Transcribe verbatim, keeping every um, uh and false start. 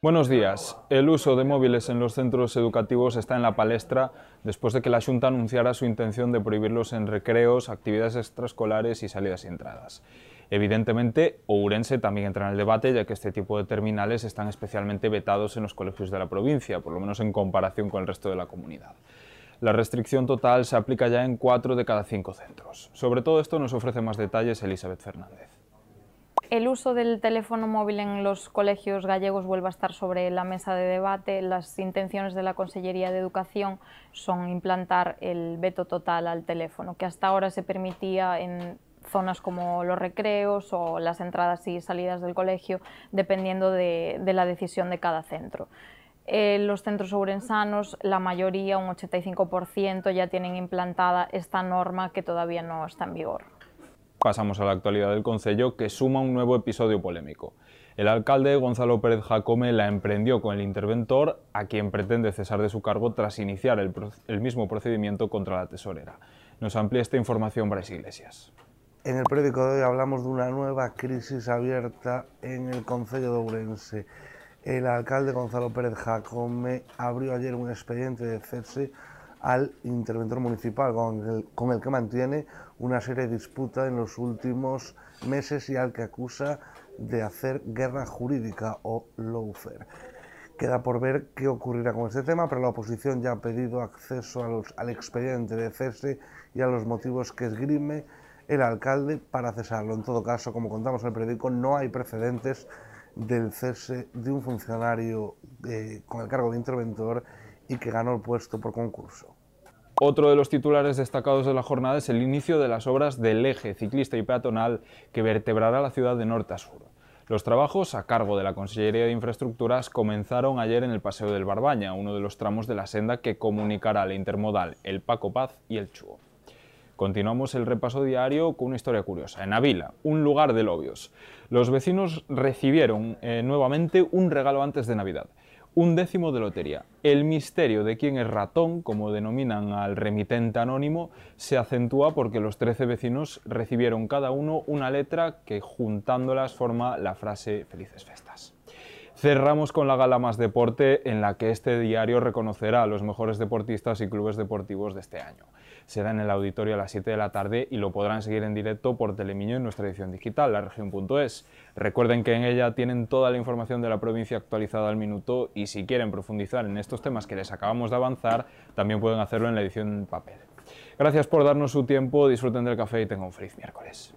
Buenos días. El uso de móviles en los centros educativos está en la palestra después de que la Xunta anunciara su intención de prohibirlos en recreos, actividades extraescolares y salidas y entradas. Evidentemente, Ourense también entra en el debate, ya que este tipo de terminales están especialmente vetados en los colegios de la provincia, por lo menos en comparación con el resto de la comunidad. La restricción total se aplica ya en cuatro de cada cinco centros. Sobre todo esto nos ofrece más detalles Elizabeth Fernández. El uso del teléfono móvil en los colegios gallegos vuelve a estar sobre la mesa de debate. Las intenciones de la Consellería de Educación son implantar el veto total al teléfono, que hasta ahora se permitía en zonas como los recreos o las entradas y salidas del colegio, dependiendo de, de la decisión de cada centro. Eh, los centros ourensanos, la mayoría, un ochenta y cinco por ciento, ya tienen implantada esta norma que todavía no está en vigor. Pasamos a la actualidad del concello, que suma un nuevo episodio polémico. El alcalde Gonzalo Pérez Jacome la emprendió con el interventor, a quien pretende cesar de su cargo tras iniciar el, el mismo procedimiento contra la tesorera. Nos amplía esta información Brais Iglesias. En el periódico de hoy hablamos de una nueva crisis abierta en el concello de Ourense. El alcalde Gonzalo Pérez Jacome abrió ayer un expediente de cese al interventor municipal con el, con el que mantiene una serie de disputas en los últimos meses y al que acusa de hacer guerra jurídica o lawfare. Queda por ver qué ocurrirá con este tema, pero la oposición ya ha pedido acceso a los, al expediente de cese y a los motivos que esgrime el alcalde para cesarlo. En todo caso, como contamos en el periódico, no hay precedentes del cese de un funcionario eh, con el cargo de interventor y que ganó el puesto por concurso. Otro de los titulares destacados de la jornada es el inicio de las obras del eje ciclista y peatonal que vertebrará la ciudad de norte a sur. Los trabajos, a cargo de la Consellería de Infraestructuras, comenzaron ayer en el Paseo del Barbaña, uno de los tramos de la senda que comunicará la intermodal, el Paco Paz y el Chuo. Continuamos el repaso diario con una historia curiosa. En Avila, un lugar de lobios, los vecinos recibieron eh, nuevamente un regalo antes de Navidad. Un décimo de lotería. El misterio de quién es ratón, como denominan al remitente anónimo, se acentúa porque los trece vecinos recibieron cada uno una letra que, juntándolas, forma la frase Felices Festas. Cerramos con la gala Más Deporte, en la que este diario reconocerá a los mejores deportistas y clubes deportivos de este año. Será en el auditorio a las siete de la tarde y lo podrán seguir en directo por Telemiño en nuestra edición digital, la región punto es. Recuerden que en ella tienen toda la información de la provincia actualizada al minuto y si quieren profundizar en estos temas que les acabamos de avanzar, también pueden hacerlo en la edición en papel. Gracias por darnos su tiempo, disfruten del café y tengan un feliz miércoles.